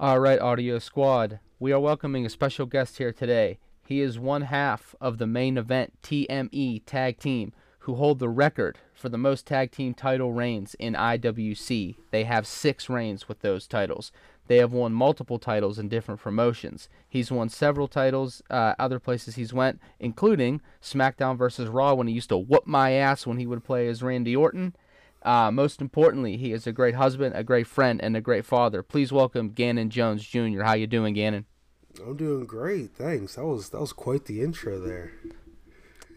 Alright, Audio Squad, we are welcoming a special guest here today. He is one half of the main event TME tag team who hold the record for the most tag team title reigns in IWC. They have 6 reigns with those titles. They have won multiple titles in different promotions. He's won several titles other places he's went, including SmackDown versus Raw when he used to whoop my ass when he would play as Randy Orton. Most importantly, he is a great husband, a great friend, and a great father. Please welcome Ganon Jones Jr. How you doing, Ganon? I'm doing great, thanks. That was quite the intro there.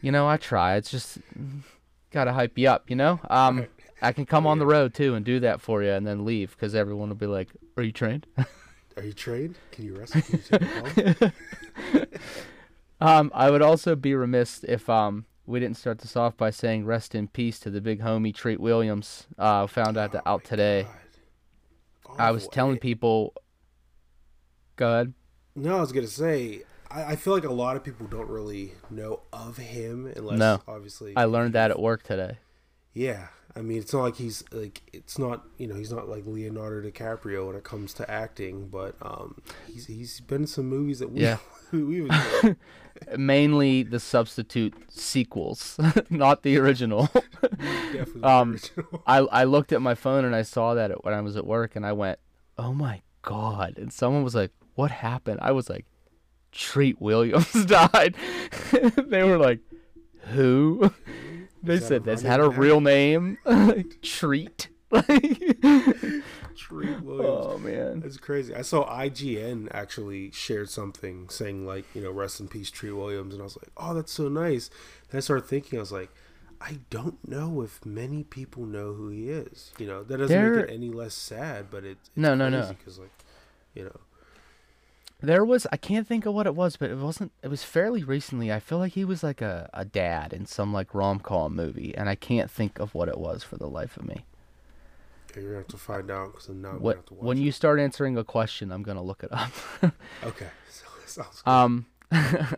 You know, I try. It's just gotta hype you up, you know. I can come on the road too and do that for you, and then leave because everyone will be like, "Are you trained? Are you trained? Can you wrestle? Can you take it home?" I would also be remiss if we didn't start this off by saying rest in peace to the big homie Treat Williams. Found out out today. I was telling people. Go ahead. No, I was gonna say I feel like a lot of people don't really know of him unless obviously. I learned that at work today. Yeah, I mean it's not like he's like he's not like Leonardo DiCaprio when it comes to acting, but he's been in some movies that we enjoyed. Mainly the substitute sequels, not the original. Definitely the original. I looked at my phone and I saw that when I was at work and I went, "Oh my God!" And someone was like, "What happened?" I was like, "Treat Williams died." They were like, "Who?" They said this had a real name. Treat. Treat Williams. Oh man, that's crazy. I saw IGN actually shared something saying like, rest in peace, Treat Williams, and I was like, oh, that's so nice. Then I started thinking, I was like, I don't know if many people know who he is. That doesn't make it any less sad, but it's no, because There was, I can't think of what it was, but it was fairly recently. I feel like he was like a dad in some like rom-com movie, and I can't think of what it was for the life of me. Okay, you're going to have to find out, because I'm not going to have to watch When you start answering a question, I'm going to look it up. Okay, so that sounds good.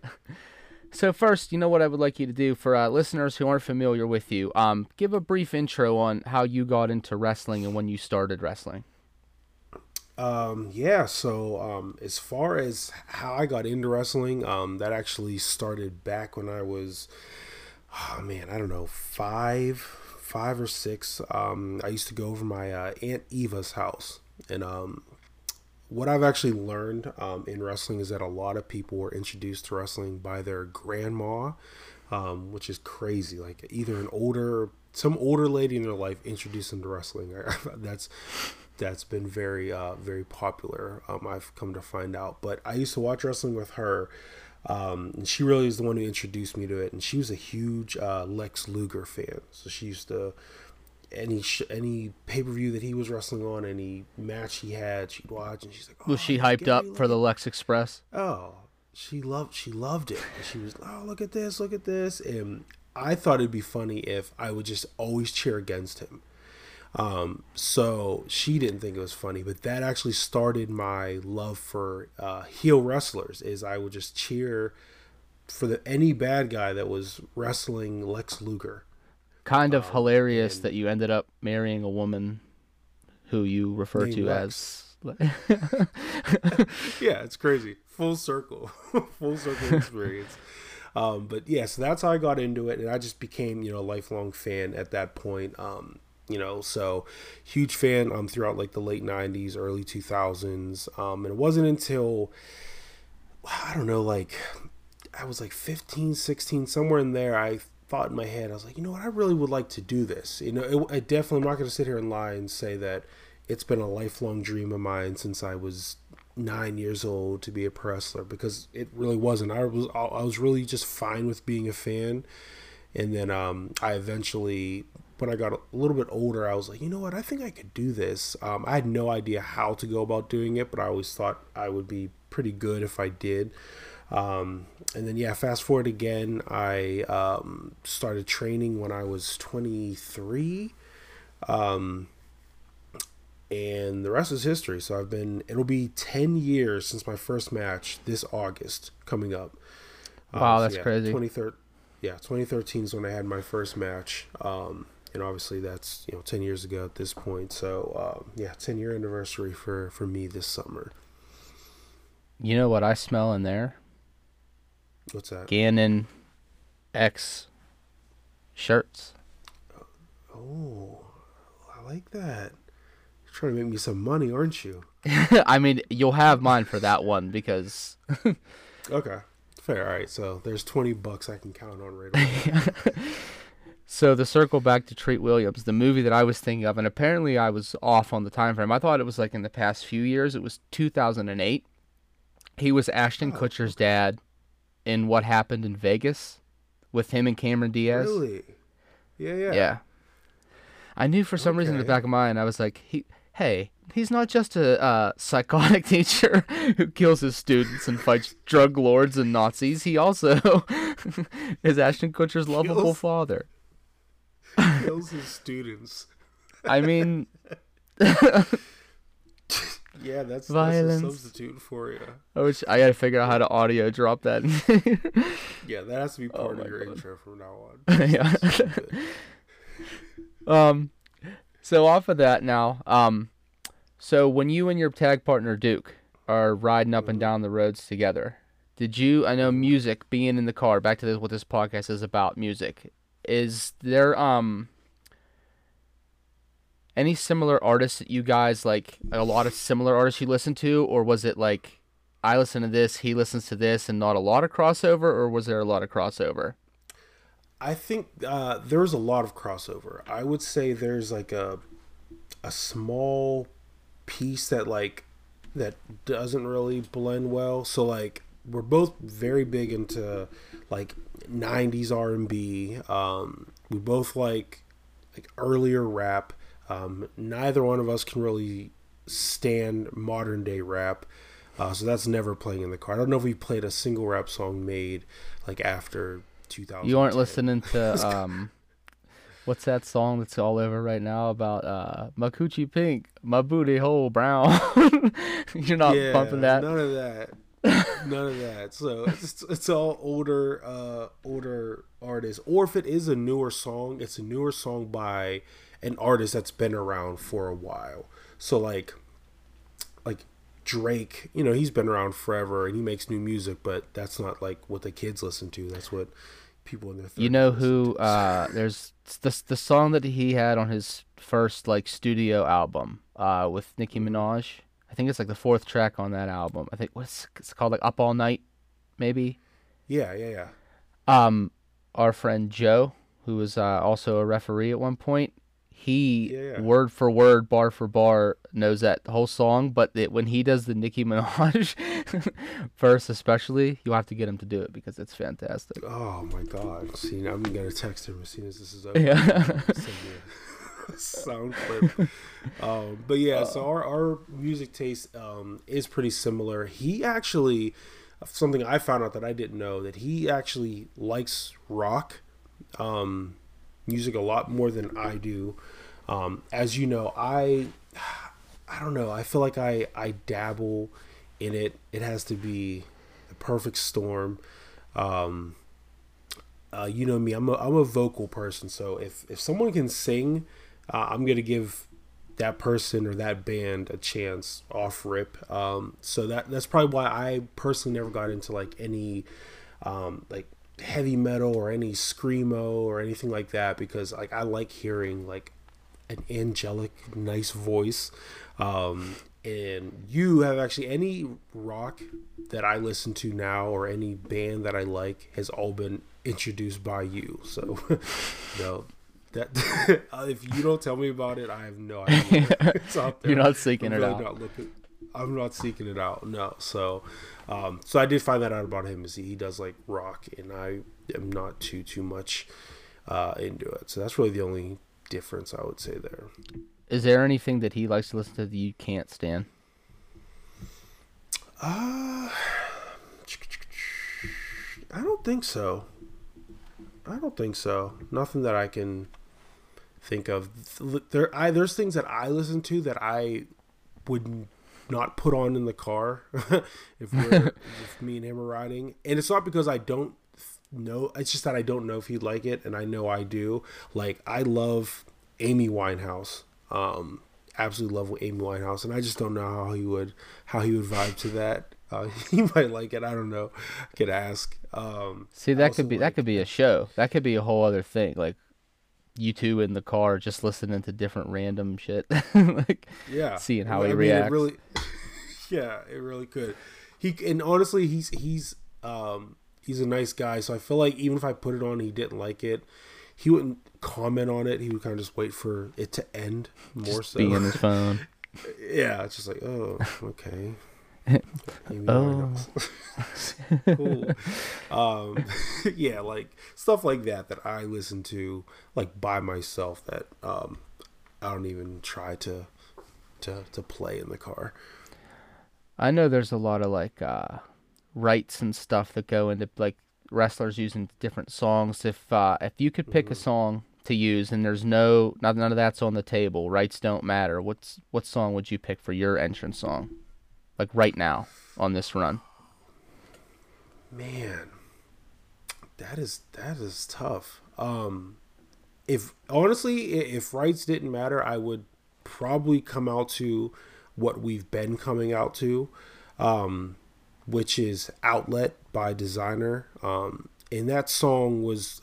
So first, you know what I would like you to do for listeners who aren't familiar with you, give a brief intro on how you got into wrestling and when you started wrestling. As far as how I got into wrestling, that actually started back when I was, I don't know, five or six. I used to go over my Aunt Eva's house, and what I've actually learned in wrestling is that a lot of people were introduced to wrestling by their grandma, which is crazy. Like either some older lady in their life introduced them to wrestling. That's been very, very popular, I've come to find out. But I used to watch wrestling with her, and she really is the one who introduced me to it. And she was a huge Lex Luger fan. So she used to, any pay-per-view that he was wrestling on, any match he had, she'd watch. And she's like, was she hyped up for the Lex Express? Oh, she loved it. And she was, oh, look at this. And I thought it'd be funny if I would just always cheer against him. So she didn't think it was funny, but that actually started my love for heel wrestlers. Is I would just cheer for any bad guy that was wrestling Lex Luger. Kind of hilarious that you ended up marrying a woman who you refer to as. Yeah, it's crazy. Full circle experience. But yeah, so that's how I got into it, and I just became a lifelong fan at that point. So huge fan throughout like the late 90s, early 2000s. And it wasn't until, I don't know, like I was like 15, 16, somewhere in there. I thought in my head, I was like, you know what? I really would like to do this. I definitely am not going to sit here and lie and say that it's been a lifelong dream of mine since I was 9 years old to be a pro wrestler, because it really wasn't. I was really just fine with being a fan. And then I eventually, when I got a little bit older, I was like, you know what? I think I could do this. I had no idea how to go about doing it, but I always thought I would be pretty good if I did. And then, fast forward again, I started training when I was 23. And the rest is history. So it'll be 10 years since my first match this August coming up. Wow, that's crazy. 2013 is when I had my first match. And obviously that's, 10 years ago at this point. So, 10-year anniversary for me this summer. You know what I smell in there? What's that? Ganon X shirts. Oh, I like that. You're trying to make me some money, aren't you? I mean, you'll have mine for that one because... Okay. Fair. All right. So there's $20 I can count on right away. So the circle back to Treat Williams, the movie that I was thinking of, and apparently I was off on the time frame. I thought it was like in the past few years. It was 2008. He was Ashton Kutcher's dad in What Happened in Vegas with him and Cameron Diaz. Really? Yeah. Yeah. I knew for some reason in the back of my mind, I was like, he's not just a psychotic teacher who kills his students and fights drug lords and Nazis. He also is Ashton Kutcher's lovable father. Kills his students. I mean, yeah, that's a substitute for you. I gotta figure out how to audio drop that. Yeah, that has to be part of your intro from now on. Yeah. So off of that now, so when you and your tag partner Duke are riding up and down the roads together, I know music being in the car, back to what this podcast is about, music. Is there any similar artists that you guys like a lot of similar artists you listen to, or was it like I listen to this, he listens to this, and not a lot of crossover, or was there a lot of crossover? I think there was a lot of crossover. I would say there's like a small piece that doesn't really blend well. So like we're both very big into like 90s R&B. We both like earlier rap. Neither one of us can really stand modern day rap. So that's never playing in the car. I don't know if we played a single rap song made like after 2000. You aren't listening to what's that song that's all over right now about my coochie pink, my booty hole brown. You're not bumping that. None of that. None of that. So it's all older artists, or if it is a newer song, it's a newer song by an artist that's been around for a while. So like Drake, you know, he's been around forever and he makes new music, but that's not like what the kids listen to. That's what people in their 30s, you know, who there's the song that he had on his first like studio album with Nicki Minaj. I think it's like the fourth track on that album. I think it's called like Up All Night, maybe. Yeah. Our friend Joe, who was also a referee at one point, he word for word, bar for bar, knows that whole song. But when he does the Nicki Minaj verse, especially, you'll have to get him to do it because it's fantastic. Oh my God! See, I'm gonna text him as soon as this is over. Yeah. Sound clip. But yeah, so our music taste is pretty similar. He actually, something I found out that I didn't know, that he actually likes rock music a lot more than I do. As you know, I don't know, I feel like I dabble in it. It has to be the perfect storm. You know me, I'm a vocal person, so if someone can sing, I'm gonna give that person or that band a chance off rip. So that's probably why I personally never got into like any like heavy metal or any screamo or anything like that, because like I like hearing like an angelic, nice voice. And you have actually, any rock that I listen to now or any band that I like has all been introduced by you. So no, that if you don't tell me about it, I have no idea. It's out there. You're not seeking it out. I'm not seeking it out. No. So, so I did find that out about him, is he does like rock, and I am not too much into it. So that's really the only difference I would say there. Is there anything that he likes to listen to that you can't stand? I don't think so. Nothing that I can think of. There's things that I listen to that I would not put on in the car if me and him are riding. And it's not because I don't know. It's just that I don't know if he'd like it, and I know I do. Like, I love Amy Winehouse. absolutely love Amy Winehouse, and I just don't know how he would vibe to that. He might like it. I don't know. I could ask. See, that could be a show. That could be a whole other thing. Like you two in the car just listening to different random shit. Like, yeah, seeing how he reacts. It really could. Honestly, he's a nice guy. So I feel like even if I put it on, he didn't like it, he wouldn't comment on it. He would kind of just wait for it to end. Be on his phone. Yeah, it's just like, oh, okay. Oh, cool. Yeah, like stuff like that I listen to like by myself that I don't even try to play in the car. I know there's a lot of like rights and stuff that go into like wrestlers using different songs. If you could pick a song to use and there's none of that's on the table, rights don't matter. What song would you pick for your entrance song? Like right now on this run, man, that is tough. If rights didn't matter, I would probably come out to what we've been coming out to, which is Outlet by Designer. And that song was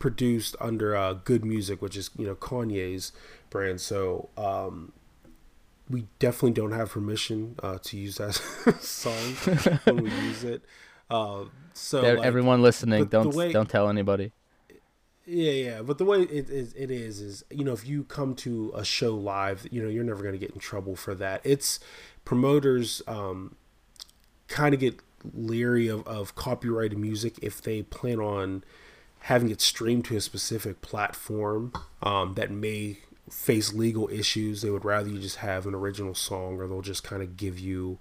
produced under Good Music, which is Kanye's brand. So we definitely don't have permission to use that song when we use it. So like, everyone listening, don't tell anybody. Yeah. But the way it is, if you come to a show live, you're never going to get in trouble for that. It's promoters kind of get leery of copyrighted music if they plan on having it streamed to a specific platform that may face legal issues. They would rather you just have an original song, or they'll just kind of give you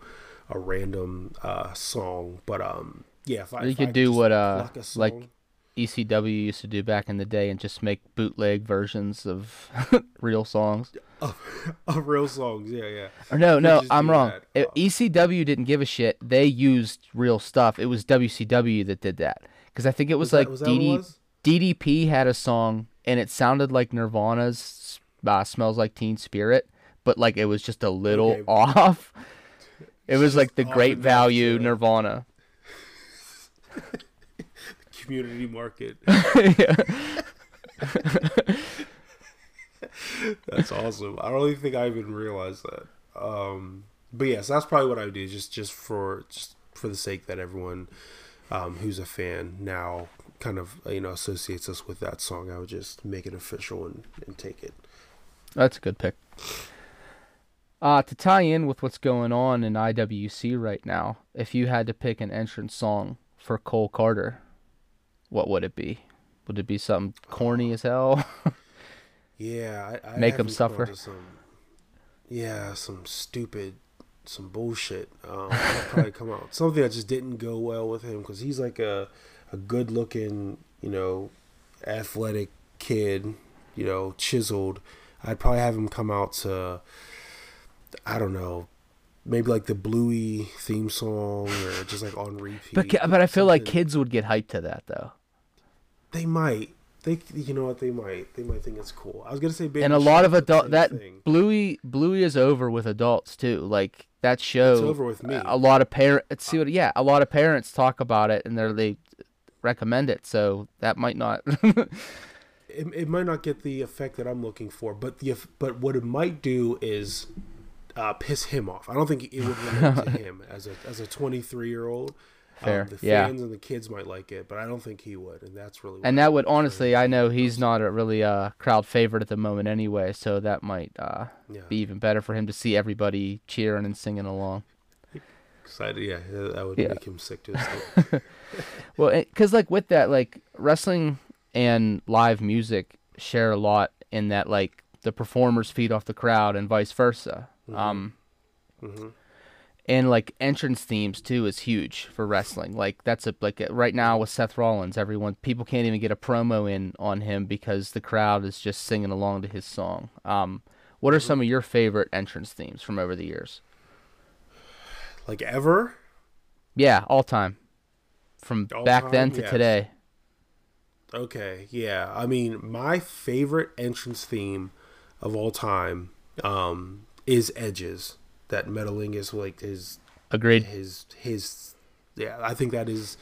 a random song. But like ECW used to do back in the day and just make bootleg versions of real songs. Of real songs, yeah. Or no, I'm wrong. ECW didn't give a shit. They used real stuff. It was WCW that did that, because I think it DDP had a song and it sounded like Nirvana's Smells Like Teen Spirit, but like it was just a little off. It was like the Great Value Nirvana. Community market. That's awesome. I don't even think I even realized that. But yes, so that's probably what I would do, just for the sake that everyone who's a fan now kind of associates us with that song. I would just make it official and take it. That's a good pick. To tie in with what's going on in IWC right now, if you had to pick an entrance song for Cole Carter, what would it be? Would it be something corny as hell? Yeah, I make them suffer. Some stupid, some bullshit. I'd probably come out something that just didn't go well with him, because he's like a good looking, athletic kid, chiseled. I'd probably have him come out to, I don't know, maybe like the Bluey theme song, or just like on repeat. But I feel like kids would get hyped to that though. They might. They might think it's cool. I was gonna say baby. And a lot of adult that thing. Bluey is over with adults too. Like that show. It's over with me. A lot of parents see what. Yeah, a lot of parents talk about it and they recommend it. So that might not. It might not get the effect that I'm looking for, but what it might do is piss him off. I don't think it would relate to him as a 23-year-old. Fair. The fans and the kids might like it, but I don't think he would, and that's really. And that would honestly, I know he's not a really crowd favorite at the moment anyway, so that might be even better for him to see everybody cheering and singing along. Excited, yeah, that would make him sick to his stomach. Well, because like with that, like wrestling and live music share a lot in that, like the performers feed off the crowd and vice versa. And like entrance themes too is huge for wrestling. Like that's right now with Seth Rollins, people can't even get a promo in on him because the crowd is just singing along to his song. What are some of your favorite entrance themes from over the years? Like ever? Yeah, all time. From all back time, then to today. Okay, yeah. I mean, my favorite entrance theme of all time is Edge's. That Metalingus, like his, agreed. His, yeah. I think that is.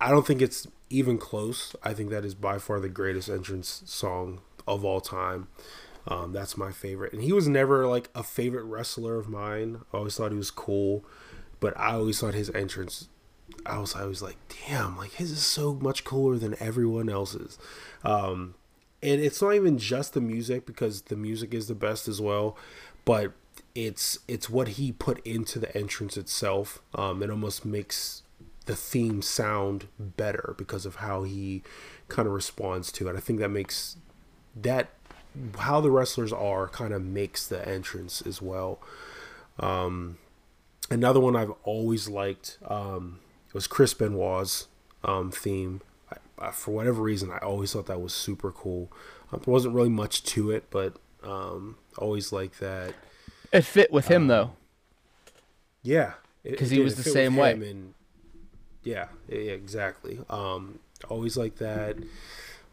I don't think it's even close. I think that is by far the greatest entrance song of all time. That's my favorite. And he was never like a favorite wrestler of mine. I always thought he was cool, but I always thought his entrance. I was like, damn, like his is so much cooler than everyone else's. And it's not even just the music, because the music is the best as well, but it's what he put into the entrance itself. It almost makes the theme sound better because of how he kind of responds to it. I think that makes that how the wrestlers are kind of makes the entrance as well. Another one I've always liked was Chris Benoit's theme. I, for whatever reason, I always thought that was super cool. There wasn't really much to it, but always liked that. It fit with him, though. Yeah. Because he was the same way. And, yeah, exactly. Always like that. I'm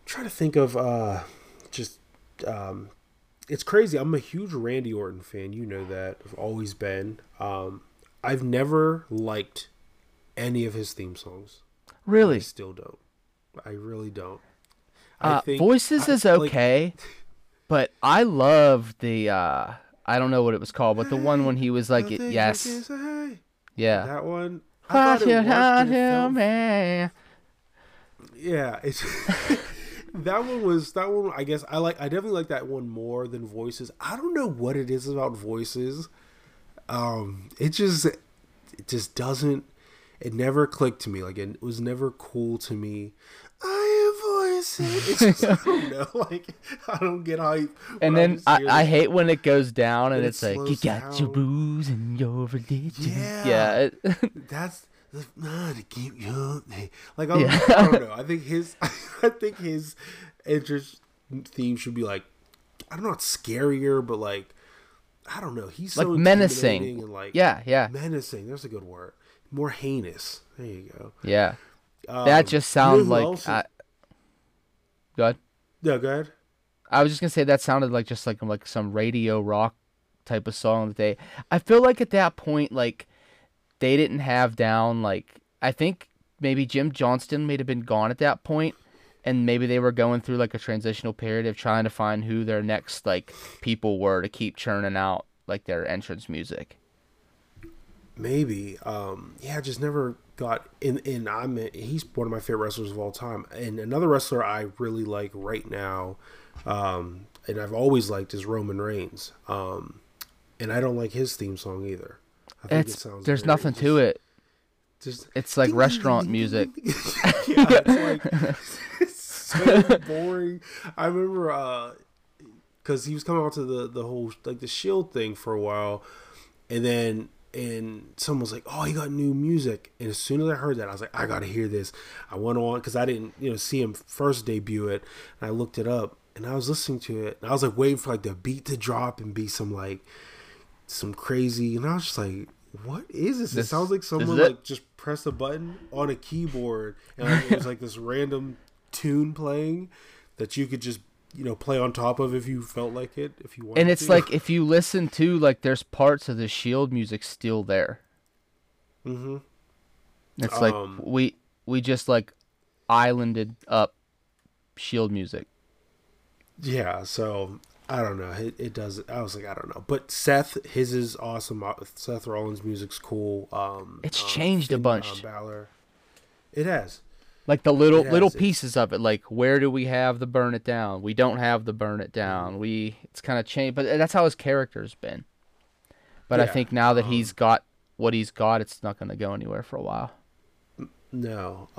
trying to think of it's crazy. I'm a huge Randy Orton fan. You know that. I've always been. I've never liked any of his theme songs. Really? I still don't. I really don't. I think Voices is okay, like... but I love the... I don't know what it was called, but the one when he was like, yes. Yeah. That one. I thought it was. Yeah. It's, that one, I guess I definitely like that one more than Voices. I don't know what it is about Voices. It just doesn't, it never clicked to me. Like it was never cool to me. It's just, I don't know. Like I don't get hype. And then I hate when it goes down and it's like you got down. Your booze and your religion. Yeah. That's to keep you up. Like I don't know. I think his entrance theme should be like, I don't know, it's scarier, but like I don't know. He's so like menacing and like menacing. There's a good word. More heinous. There you go. Yeah. That just sounds like. Go ahead. Yeah, go ahead. I was just gonna say that sounded like just like some radio rock type of song that they. I feel like at that point, like they didn't have down. Like I think maybe Jim Johnston may have been gone at that point, and maybe they were going through like a transitional period of trying to find who their next like people were to keep churning out like their entrance music. Maybe. Yeah, just never got in. He's one of my favorite wrestlers of all time. And another wrestler I really like right now, and I've always liked, is Roman Reigns. And I don't like his theme song either. I think it sounds there's nothing just, to it. Just it's like restaurant music. Yeah, it's like it's so boring. I remember because he was coming out to the whole like the Shield thing for a while, and then. And someone was like, oh, he got new music. And as soon as I heard that, I was like, I got to hear this. I went on because I didn't, see him first debut it. And I looked it up and I was listening to it. And I was like waiting for like the beat to drop and be some crazy. And I was just like, what is this? It sounds like someone like just pressed a button on a keyboard. And it was like this random tune playing that you could just, play on top of if you felt like it, if you wanted to. And it's like, if you listen to, like, there's parts of the Shield music still there. Mm-hmm. It's like, we just, like, islanded up Shield music. Yeah, so, I don't know. It does, I was like, I don't know. But Seth, his is awesome. Seth Rollins' music's cool. It's changed a bunch. Balor. It has. Like the little pieces of it, like where do we have the burn it down? We don't have the burn it down. It's kind of changed, but that's how his character's been. But yeah, I think now that he's got what he's got, it's not going to go anywhere for a while. No,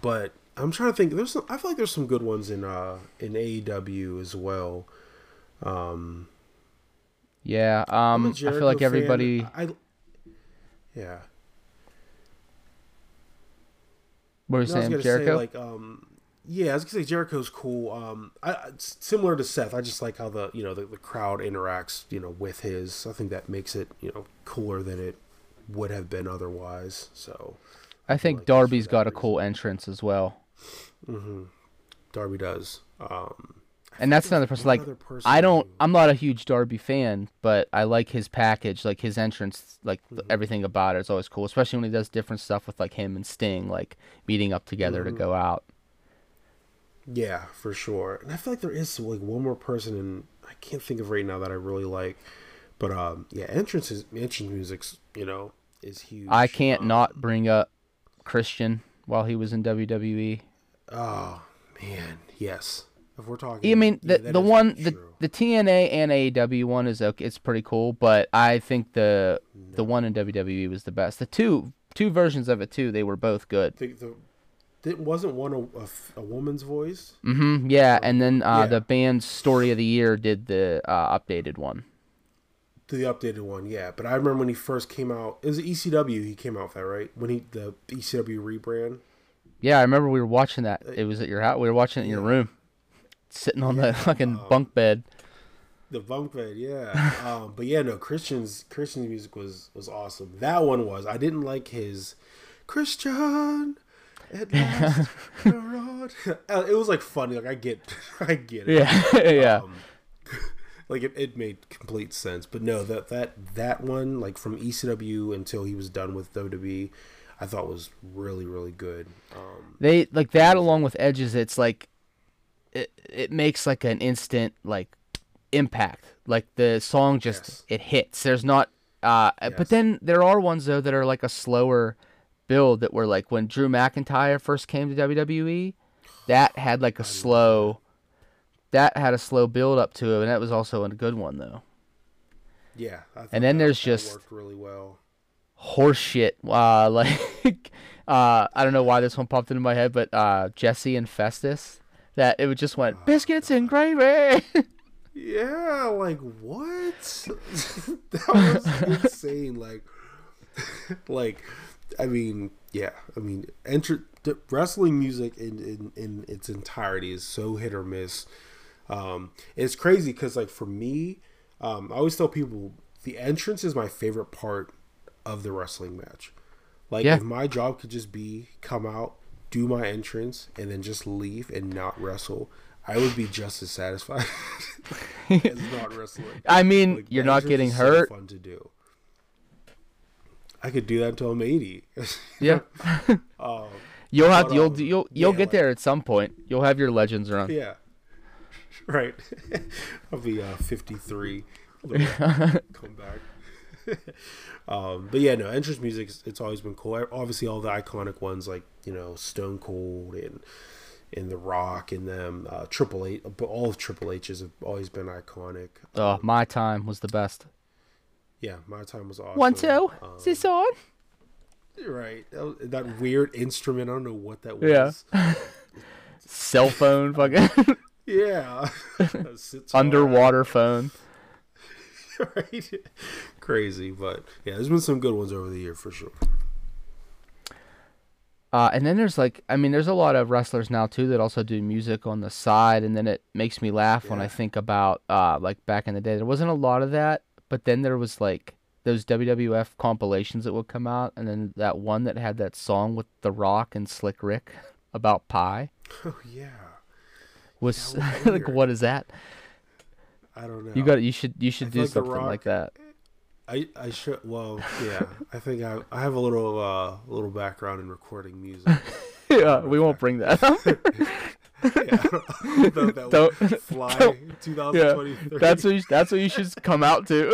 but I'm trying to think. I feel like there's some good ones in AEW as well. Yeah, I feel like everybody. Yeah. What are you saying, Jericho? Say, like, yeah, I was gonna say Jericho's cool. Similar to Seth, I just like how the crowd interacts, with his. I think that makes it cooler than it would have been otherwise. So, I think like Darby's got a cool entrance as well. Mm-hmm. Darby does. And that's another person. Like, I'm not a huge Darby fan, but I like his package, like his entrance, like everything about it. It's always cool, especially when he does different stuff with like him and Sting, like meeting up together to go out. Yeah, for sure. And I feel like there is like one more person, and I can't think of right now, that I really like. But yeah, entrance music's, you know, is huge. I can't not bring up Christian while he was in WWE. Oh man, yes. If we're talking, I mean, the TNA and AEW one is okay, it's pretty cool, but I think the one in WWE was the best. The two versions of it too, they were both good. It wasn't one a woman's voice. Mm-hmm. Yeah, and then the band's Story of the Year did the updated one. The updated one, yeah. But I remember when he first came out, it was ECW. He came out with that, right? When the ECW rebrand. Yeah, I remember we were watching that. It was at your house. We were watching it in your room, sitting on the fucking bunk bed. The bunk bed, yeah. But yeah, no, Christian's music was awesome. That one was. I didn't like his Christian. At last, it was like funny. Like I get it. Yeah, yeah. Like it made complete sense. But no, that one, like from ECW until he was done with WWE, I thought was really, really good. They like that along with Edge's. It's like it makes like an instant like impact. Like the song just it hits. There's not. But then there are ones though that are like a slower build that were like when Drew McIntyre first came to WWE, that had like a slow. That had a slow build up to it, and that was also a good one though. Yeah, and then there's just worked really well. Horseshit. I don't know why this one popped into my head, but Jesse and Festus, that it would just went biscuits and gravy. Yeah, like what? That was insane. Like, I mean, yeah, I mean, wrestling music in its entirety is so hit or miss. It's crazy because, like, for me, I always tell people the entrance is my favorite part of the wrestling match. Like, if my job could just be come out, do my entrance, and then just leave and not wrestle, I would be just as satisfied as not wrestling. I mean, like, you're not getting hurt. So fun to do. I could do that until I'm 80. Yeah. You'll get there at some point. You'll have your legends run. Yeah. Right. I'll be 53. Come back. But yeah, no, entrance music, it's always been cool. Obviously, all the iconic ones like, you know, Stone Cold and The Rock and them, Triple H, but all of Triple H's have always been iconic. My Time was the best. Yeah, My Time was awesome. 1, 2, is this on? Right, that weird instrument. I don't know what that was. Yeah. Cell phone, fucking. Yeah. Underwater phone. Right. Crazy, but yeah, there's been some good ones over the year for sure. And then there's like, I mean, there's a lot of wrestlers now too that also do music on the side, and then it makes me laugh when I think about like back in the day, there wasn't a lot of that. But then there was like those WWF compilations that would come out, and then that one that had that song with The Rock and Slick Rick about pie. Oh yeah. Was like, what is that? I don't know. You should do something like that. I should. Well, yeah. I think I have a little background in recording music. Yeah, we won't bring that up. Yeah, don't fly. Don't, 2023. Yeah, that's what you should come out to.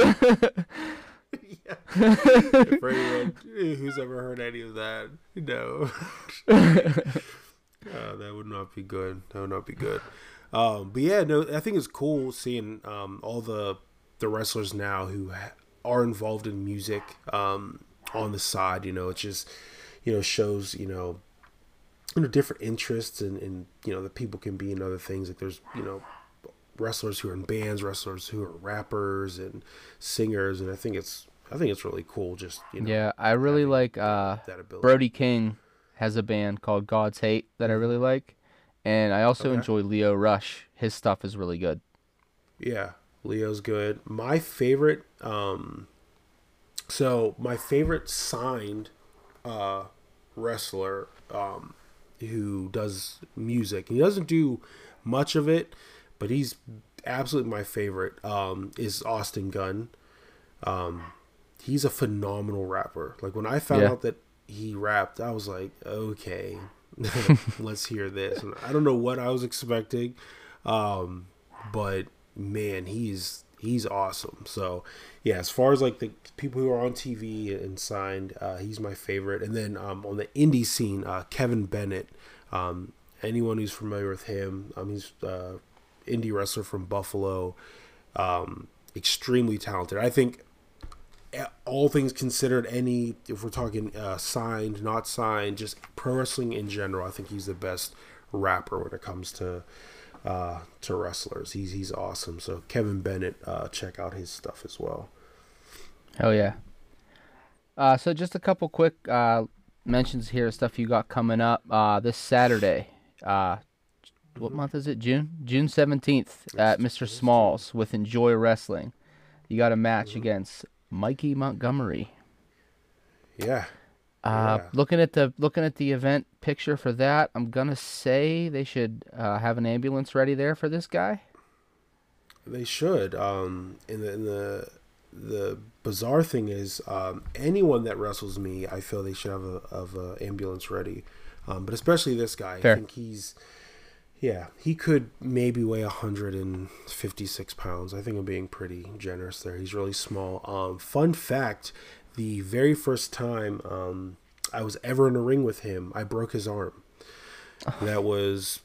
Yeah. If anyone who's ever heard any of that, no, that would not be good. That would not be good. But yeah, no, I think it's cool seeing all the wrestlers now who are involved in music on the side. You know, it just, you know, shows, you know, you know, different interests and you know, the people can be in other things. Like there's, you know, wrestlers who are in bands, wrestlers who are rappers and singers, and I think it's really cool, just, you know. Yeah, I really like Brody King has a band called God's Hate that I really like. And I also enjoy Leo Rush. His stuff is really good. Yeah, Leo's good. My favorite signed wrestler who does music. He doesn't do much of it, but he's absolutely my favorite, is Austin Gunn. He's a phenomenal rapper. Like, when I found out that he rapped, I was like, okay, let's hear this. And I don't know what I was expecting, but man, he's awesome. So yeah, as far as like the people who are on TV and signed, he's my favorite. And then on the indie scene, Kevin Bennett, anyone who's familiar with him, he's indie wrestler from Buffalo, extremely talented. I think all things considered, any, if we're talking signed, not signed, just pro wrestling in general, I think he's the best rapper when it comes to wrestlers. He's awesome. So Kevin Bennett, check out his stuff as well. Hell yeah. So just a couple quick mentions here, stuff you got coming up this Saturday. What month is it? June? June 17th at Mr. Smalls with Enjoy Wrestling. You got a match against Mikey Montgomery. Yeah. Looking at the event picture for that, I'm gonna say they should have an ambulance ready there for this guy. They should. And the bizarre thing is, anyone that wrestles me, I feel they should have an ambulance ready. But especially this guy. Fair. I think he could maybe weigh 156 pounds. I think I'm being pretty generous there. He's really small. Fun fact, the very first time I was ever in a ring with him, I broke his arm. That was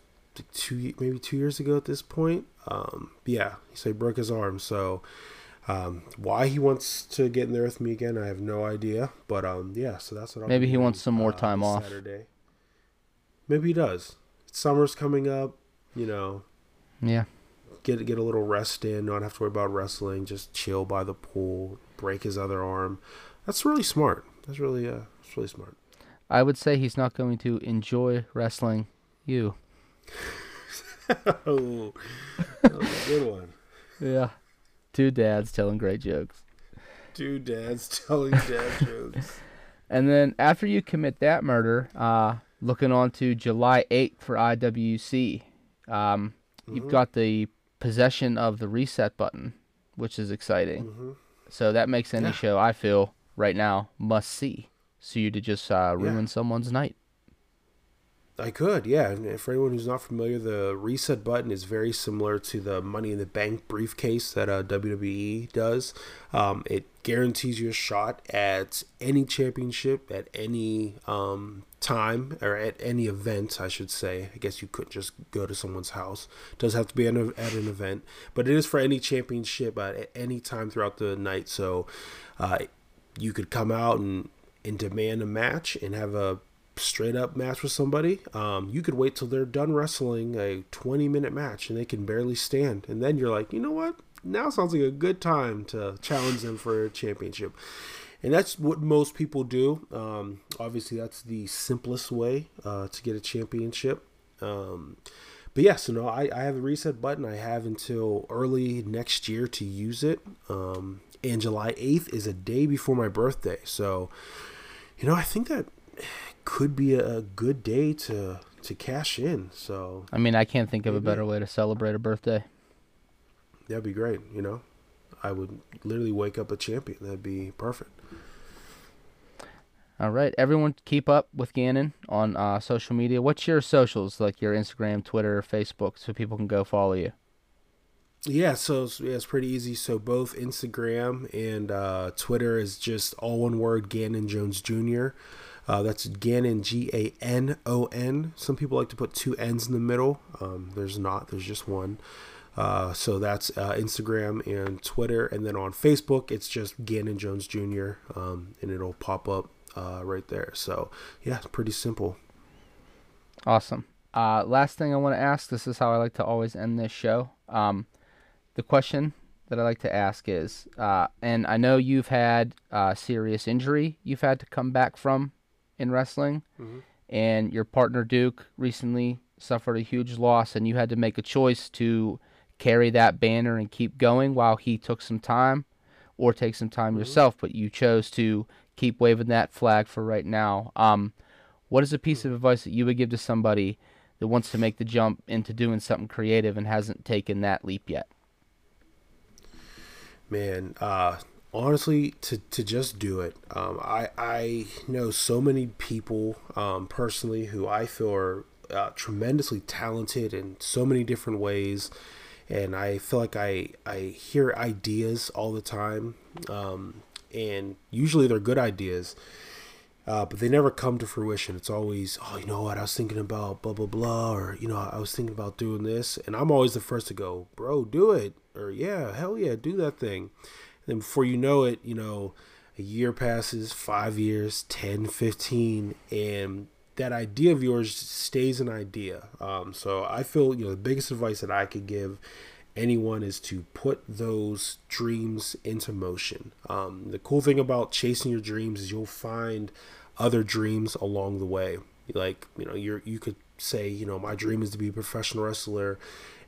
maybe two years ago at this point. So he broke his arm. So why he wants to get in there with me again, I have no idea. But so that's what I'll maybe he wants some more time off. Saturday. Maybe he does. Summer's coming up, you know. Yeah. Get a little rest in, not have to worry about wrestling, just chill by the pool, break his other arm. That's really smart. That's really smart. I would say he's not going to enjoy wrestling you. Oh, that was a good one. Yeah. Two dads telling great jokes. Two dads telling dad jokes. And then after you commit that murder, looking on to July 8th for IWC. You've got the possession of the reset button, which is exciting. Mm-hmm. So that makes any show, I feel, right now, must see. So you to just ruin someone's night. I could, yeah. And for anyone who's not familiar, the reset button is very similar to the Money in the Bank briefcase that WWE does. It guarantees you a shot at any championship, at any time, or at any event, I should say. I guess you couldn't just go to someone's house. It does have to be at an event, but it is for any championship at any time throughout the night. So you could come out and demand a match and have a straight up match with somebody. You could wait till they're done wrestling a 20-minute match and they can barely stand, and then you're like, you know what, now sounds like a good time to challenge them for a championship. And that's what most people do. Obviously that's the simplest way to get a championship. But yes, yeah, so no, I have the reset button. I have until early next year to use it. And July 8th is a day before my birthday, so you know, I think that could be a good day to cash in. So I mean, I can't think of a better way to celebrate a birthday. That'd be great, you know. I would literally wake up a champion. That'd be perfect. All right, everyone, keep up with Ganon on social media. What's your socials, like your Instagram, Twitter, Facebook, so people can go follow you? Yeah, so it's pretty easy. So both Instagram and Twitter is just all one word, Ganon Jones Jr. That's Ganon, G-A-N-O-N. Some people like to put two N's in the middle. There's not. There's just one. So that's Instagram and Twitter. And then on Facebook, it's just Ganon Jones Jr. And it'll pop up right there. So, yeah, it's pretty simple. Awesome. Last thing I want to ask, this is how I like to always end this show. The question that I like to ask is, and I know you've had a serious injury you've had to come back from in wrestling, and your partner Duke recently suffered a huge loss, and you had to make a choice to carry that banner and keep going while he took some time, or take some time yourself, but you chose to keep waving that flag for right now. What is a piece of advice that you would give to somebody that wants to make the jump into doing something creative and hasn't taken that leap yet? Man, honestly, to just do it. I know so many people personally who I feel are tremendously talented in so many different ways, and I feel like I hear ideas all the time, and usually they're good ideas, but they never come to fruition. It's always, oh, you know what, I was thinking about blah, blah, blah, or, you know, I was thinking about doing this, and I'm always the first to go, bro, do it, or yeah, hell yeah, do that thing. And then before you know it, you know, a year passes, 5 years, 10, 15, and that idea of yours stays an idea. So I feel, you know, the biggest advice that I could give anyone is to put those dreams into motion. The cool thing about chasing your dreams is you'll find other dreams along the way. Like, you know, you could say, you know, my dream is to be a professional wrestler.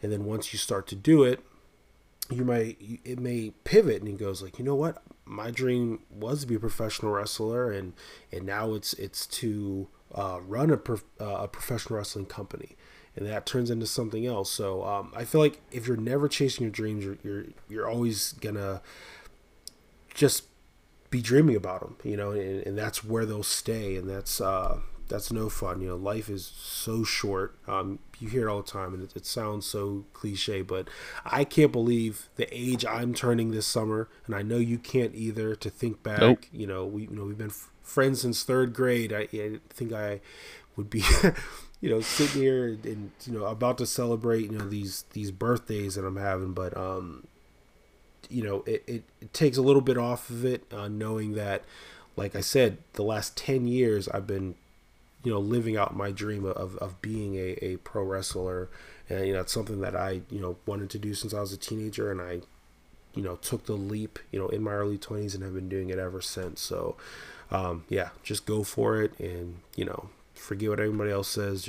And then once you start to do it, it may pivot and it goes like, you know what, my dream was to be a professional wrestler. And now it's to, run a professional wrestling company, and that turns into something else. So I feel like if you're never chasing your dreams, you're always gonna just be dreaming about them, you know, and that's where they'll stay, and that's no fun. You know, life is so short. You hear it all the time, and it sounds so cliche, but I can't believe the age I'm turning this summer, and I know you can't either. To think back, nope. You know, we've been friends since third grade. I think I would be, you know, sitting here and, you know, about to celebrate, you know, these birthdays that I'm having, but you know, it takes a little bit off of it, knowing that, like I said, the last 10 years I've been, you know, living out my dream of being a pro wrestler, and, you know, it's something that I, you know, wanted to do since I was a teenager, and I, you know, took the leap, you know, in my early 20s, and have been doing it ever since. So yeah, just go for it, and, you know, forget what everybody else says.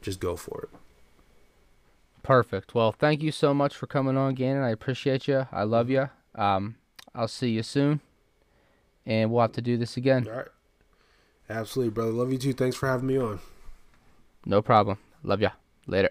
Just go for it. Perfect. Well, thank you so much for coming on, Ganon. I appreciate you. I love you. I'll see you soon, and we'll have to do this again. All right. Absolutely, brother. Love you too. Thanks for having me on. No problem. Love ya. Later.